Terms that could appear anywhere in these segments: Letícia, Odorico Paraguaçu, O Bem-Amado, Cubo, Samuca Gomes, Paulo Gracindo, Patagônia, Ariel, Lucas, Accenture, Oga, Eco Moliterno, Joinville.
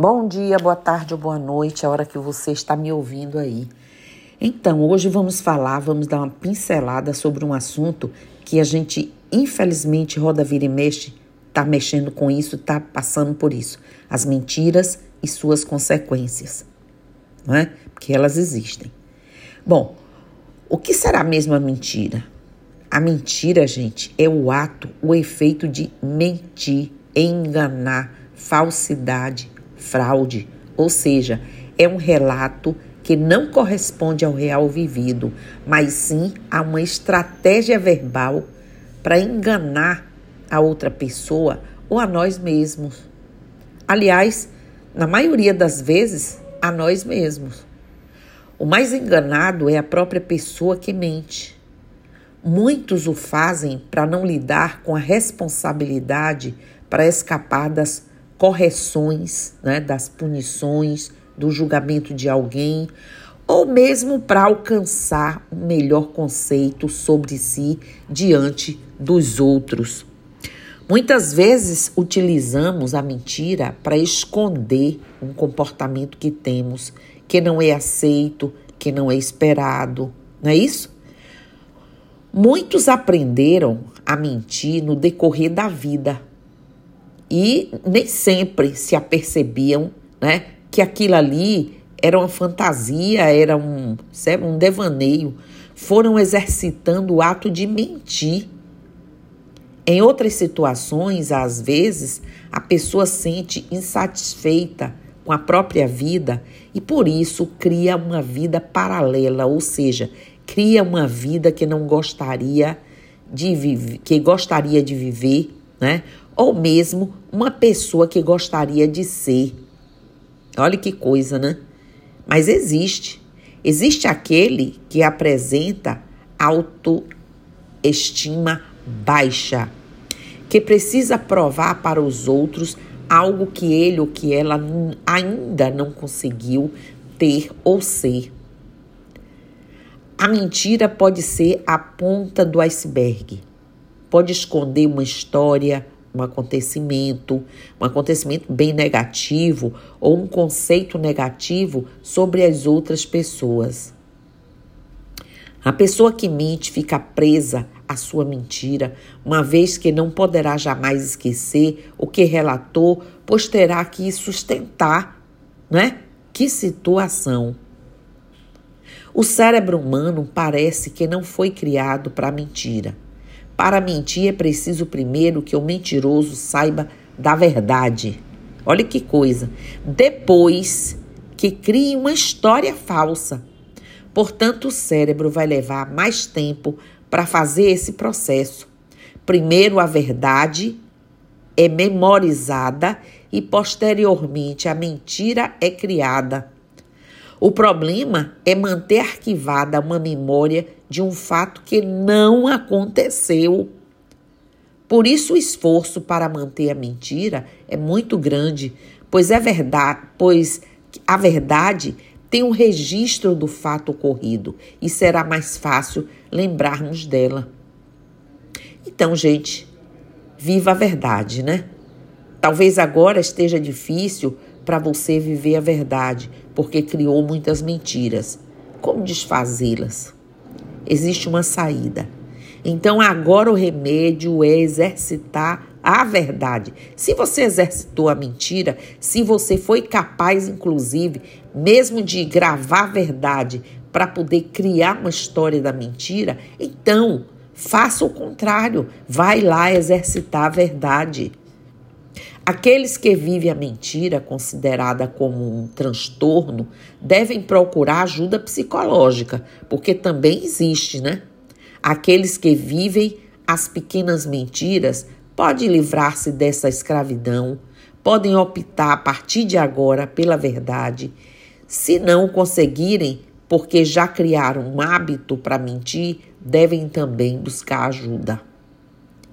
Bom dia, boa tarde ou boa noite, a hora que você está me ouvindo aí. Então, hoje vamos dar uma pincelada sobre um assunto que a gente, infelizmente, roda, vira e mexe, está mexendo com isso, está passando por isso. As mentiras e suas consequências, não é? Porque elas existem. Bom, o que será mesmo a mentira? A mentira, gente, é o ato, o efeito de mentir, enganar, falsidade, fraude, ou seja, é um relato que não corresponde ao real vivido, mas sim a uma estratégia verbal para enganar a outra pessoa ou a nós mesmos. Aliás, na maioria das vezes, a nós mesmos. O mais enganado é a própria pessoa que mente. Muitos o fazem para não lidar com a responsabilidade, para escapar das correções, né, das punições, do julgamento de alguém, ou mesmo para alcançar um melhor conceito sobre si diante dos outros. Muitas vezes utilizamos a mentira para esconder um comportamento que temos, que não é aceito, que não é esperado, não é isso? Muitos aprenderam a mentir no decorrer da vida, e nem sempre se apercebiam, né, que aquilo ali era uma fantasia, era um devaneio. Foram exercitando o ato de mentir. Em outras situações, às vezes, a pessoa sente insatisfeita com a própria vida e, por isso, cria uma vida paralela, ou seja, cria uma vida que não gostaria de viver, que gostaria de viver, né? Ou mesmo uma pessoa que gostaria de ser. Olha que coisa, né? Mas existe. Existe aquele que apresenta autoestima baixa, que precisa provar para os outros algo que ele ou que ela ainda não conseguiu ter ou ser. A mentira pode ser a ponta do iceberg. Pode esconder uma história, um acontecimento bem negativo ou um conceito negativo sobre as outras pessoas. A pessoa que mente fica presa à sua mentira, uma vez que não poderá jamais esquecer o que relatou, pois terá que sustentar, né? Que situação! O cérebro humano parece que não foi criado para mentira. Para mentir é preciso primeiro que o mentiroso saiba da verdade. Olha que coisa. Depois que crie uma história falsa. Portanto, o cérebro vai levar mais tempo para fazer esse processo. Primeiro a verdade é memorizada e posteriormente a mentira é criada. O problema é manter arquivada uma memória de um fato que não aconteceu. Por isso, o esforço para manter a mentira é muito grande, pois a verdade tem um registro do fato ocorrido e será mais fácil lembrarmos dela. Então, gente, viva a verdade, né? Talvez agora esteja difícil para você viver a verdade, porque criou muitas mentiras. Como desfazê-las? Existe uma saída. Então, agora o remédio é exercitar a verdade. Se você exercitou a mentira, se você foi capaz, inclusive, mesmo de gravar a verdade para poder criar uma história da mentira, então, faça o contrário. Vai lá exercitar a verdade. Aqueles que vivem a mentira, considerada como um transtorno, devem procurar ajuda psicológica, porque também existe, né? Aqueles que vivem as pequenas mentiras podem livrar-se dessa escravidão, podem optar a partir de agora pela verdade. Se não conseguirem, porque já criaram um hábito para mentir, devem também buscar ajuda.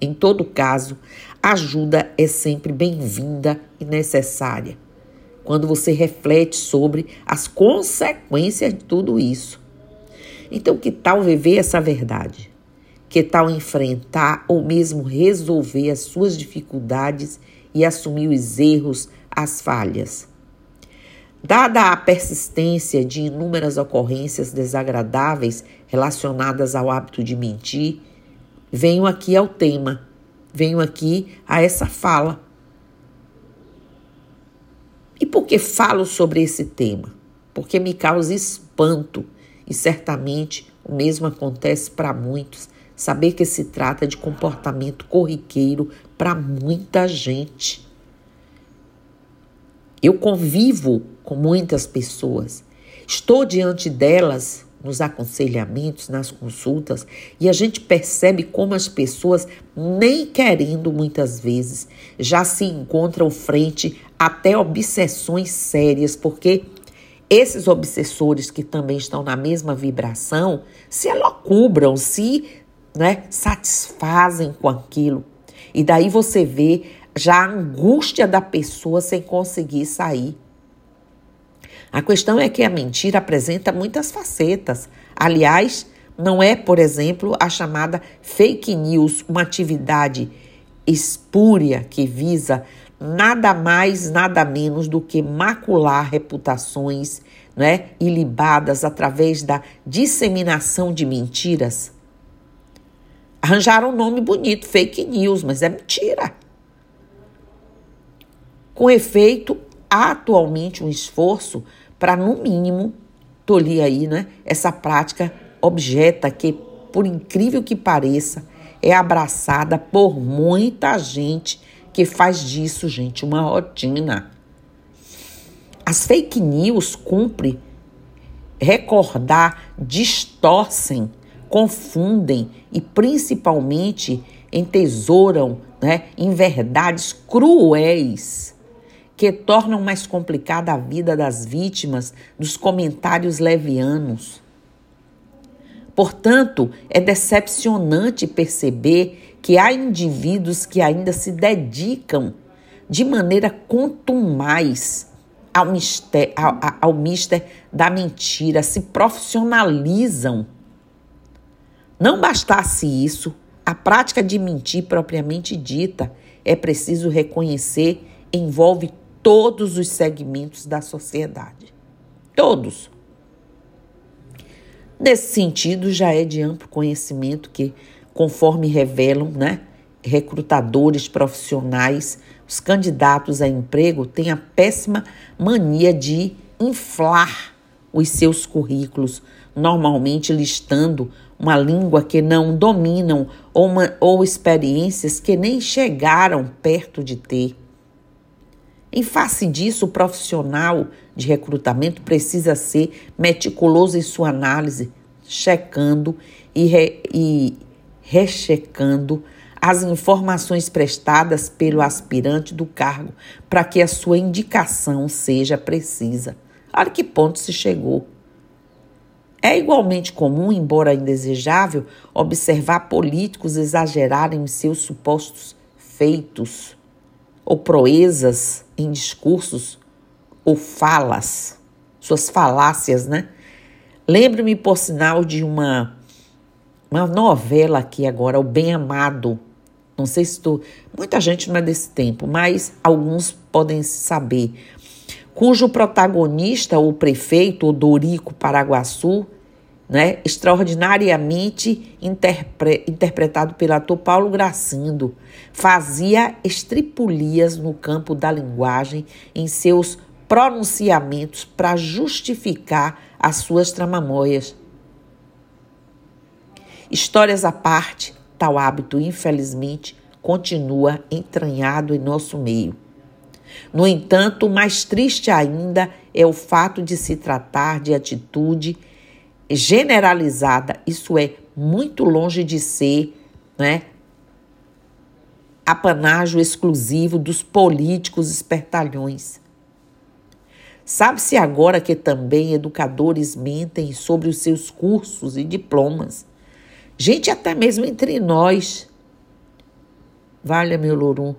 Em todo caso, ajuda é sempre bem-vinda e necessária. Quando você reflete sobre as consequências de tudo isso. Então, que tal viver essa verdade? Que tal enfrentar ou mesmo resolver as suas dificuldades e assumir os erros, as falhas? Dada a persistência de inúmeras ocorrências desagradáveis relacionadas ao hábito de mentir, venho aqui ao tema, venho aqui a essa fala. E por que falo sobre esse tema? Porque me causa espanto e certamente o mesmo acontece para muitos, saber que se trata de comportamento corriqueiro para muita gente. Eu convivo com muitas pessoas, estou diante delas nos aconselhamentos, nas consultas, e a gente percebe como as pessoas, nem querendo muitas vezes, já se encontram frente até obsessões sérias, porque esses obsessores que também estão na mesma vibração se alocubram, satisfazem com aquilo. E daí você vê já a angústia da pessoa sem conseguir sair. A questão é que a mentira apresenta muitas facetas. Aliás, não é, por exemplo, a chamada fake news, uma atividade espúria que visa nada mais, nada menos do que macular reputações, ilibadas através da disseminação de mentiras. Arranjaram um nome bonito, fake news, mas é mentira. Com efeito, há atualmente um esforço para, no mínimo, tolir essa prática objeta que, por incrível que pareça, é abraçada por muita gente que faz disso, gente, uma rotina. As fake news, cumpre recordar, distorcem, confundem e, principalmente, entesouram em verdades cruéis, que tornam mais complicada a vida das vítimas dos comentários levianos. Portanto, é decepcionante perceber que há indivíduos que ainda se dedicam de maneira contumaz ao mister da mentira, se profissionalizam. Não bastasse isso, a prática de mentir propriamente dita, é preciso reconhecer, envolve todos os segmentos da sociedade. Todos. Nesse sentido, já é de amplo conhecimento que, conforme revelam recrutadores profissionais, os candidatos a emprego têm a péssima mania de inflar os seus currículos, normalmente listando uma língua que não dominam ou experiências que nem chegaram perto de ter. Em face disso, o profissional de recrutamento precisa ser meticuloso em sua análise, checando e rechecando as informações prestadas pelo aspirante do cargo para que a sua indicação seja precisa. Olha que ponto se chegou. É igualmente comum, embora indesejável, observar políticos exagerarem seus supostos feitos ou proezas em discursos ou falas, suas falácias, Lembro-me, por sinal, de uma novela aqui agora, O Bem-Amado. Não sei se muita gente não é desse tempo, mas alguns podem saber. Cujo protagonista, o prefeito Odorico Paraguaçu, extraordinariamente interpretado pelo ator Paulo Gracindo, fazia estripulias no campo da linguagem em seus pronunciamentos para justificar as suas tramamóias. Histórias à parte, tal hábito, infelizmente, continua entranhado em nosso meio. No entanto, mais triste ainda é o fato de se tratar de atitude generalizada, isso é muito longe de ser apanágio exclusivo dos políticos espertalhões. Sabe-se agora que também educadores mentem sobre os seus cursos e diplomas. Gente, até mesmo entre nós, valha meu lorum,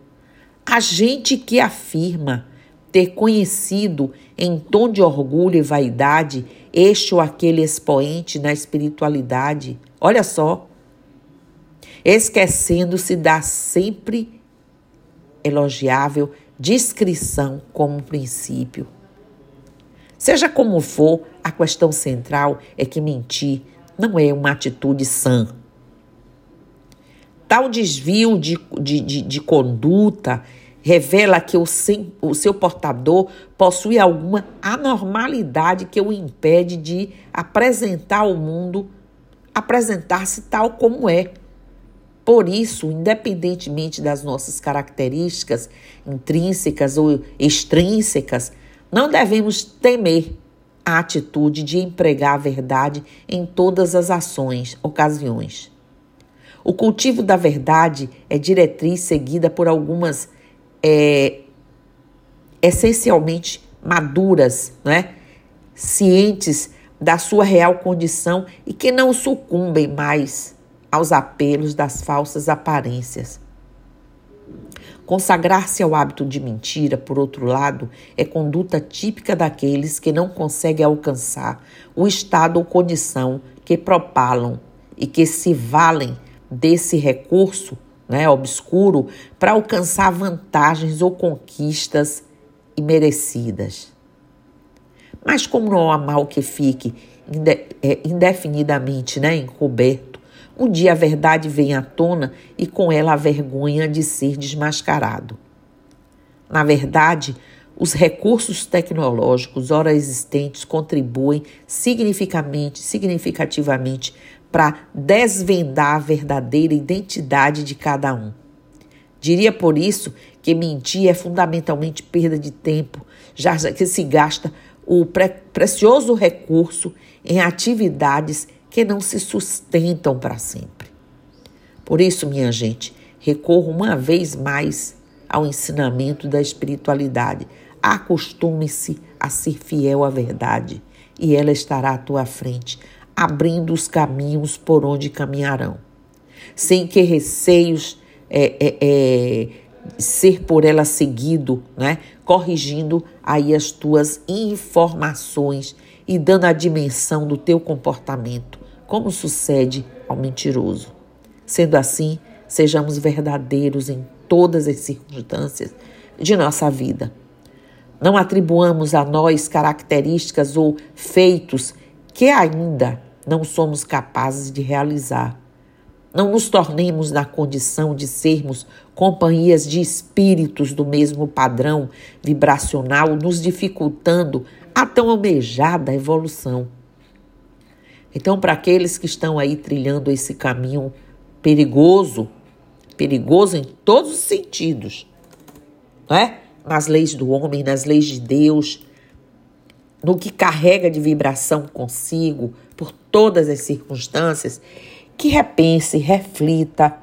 a gente que afirma ter conhecido em tom de orgulho e vaidade este ou aquele expoente na espiritualidade, olha só, esquecendo-se da sempre elogiável discrição como princípio. Seja como for, a questão central é que mentir não é uma atitude sã. Tal desvio de conduta revela que o seu portador possui alguma anormalidade que o impede de apresentar ao mundo, apresentar-se tal como é. Por isso, independentemente das nossas características intrínsecas ou extrínsecas, não devemos temer a atitude de empregar a verdade em todas as ações, ocasiões. O cultivo da verdade é diretriz seguida por algumas essencialmente maduras, né? Cientes da sua real condição e que não sucumbem mais aos apelos das falsas aparências. Consagrar-se ao hábito de mentira, por outro lado, é conduta típica daqueles que não conseguem alcançar o estado ou condição que propalam e que se valem desse recurso, né, obscuro, para alcançar vantagens ou conquistas imerecidas. Mas como não há mal que fique indefinidamente, né, encoberto, um dia a verdade vem à tona e com ela a vergonha de ser desmascarado. Na verdade, os recursos tecnológicos ora existentes contribuem significativamente para desvendar a verdadeira identidade de cada um. Diria por isso que mentir é fundamentalmente perda de tempo, já que se gasta o precioso recurso em atividades que não se sustentam para sempre. Por isso, minha gente, recorro uma vez mais ao ensinamento da espiritualidade. Acostume-se a ser fiel à verdade e ela estará à tua frente, abrindo os caminhos por onde caminharão, sem que receios ser por ela seguido, né? Corrigindo aí as tuas informações e dando a dimensão do teu comportamento, como sucede ao mentiroso. Sendo assim, sejamos verdadeiros em todas as circunstâncias de nossa vida. Não atribuamos a nós características ou feitos que ainda não somos capazes de realizar. Não nos tornemos na condição de sermos companhias de espíritos do mesmo padrão vibracional, nos dificultando a tão almejada evolução. Então, para aqueles que estão aí trilhando esse caminho perigoso, perigoso em todos os sentidos, não é? Nas leis do homem, nas leis de Deus, no que carrega de vibração consigo, por todas as circunstâncias, que repense, reflita,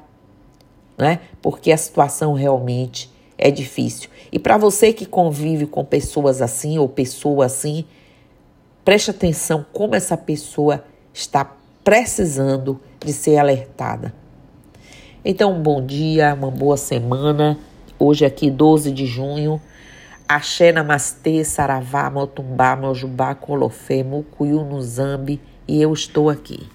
né? Porque a situação realmente é difícil. E para você que convive com pessoas assim ou pessoa assim, preste atenção como essa pessoa está precisando de ser alertada. Então, um bom dia, uma boa semana. Hoje aqui, 12 de junho. Axé, namastê, saravá, motumbá, mojubá, colofé, mucuyu, nuzambi, e eu estou aqui.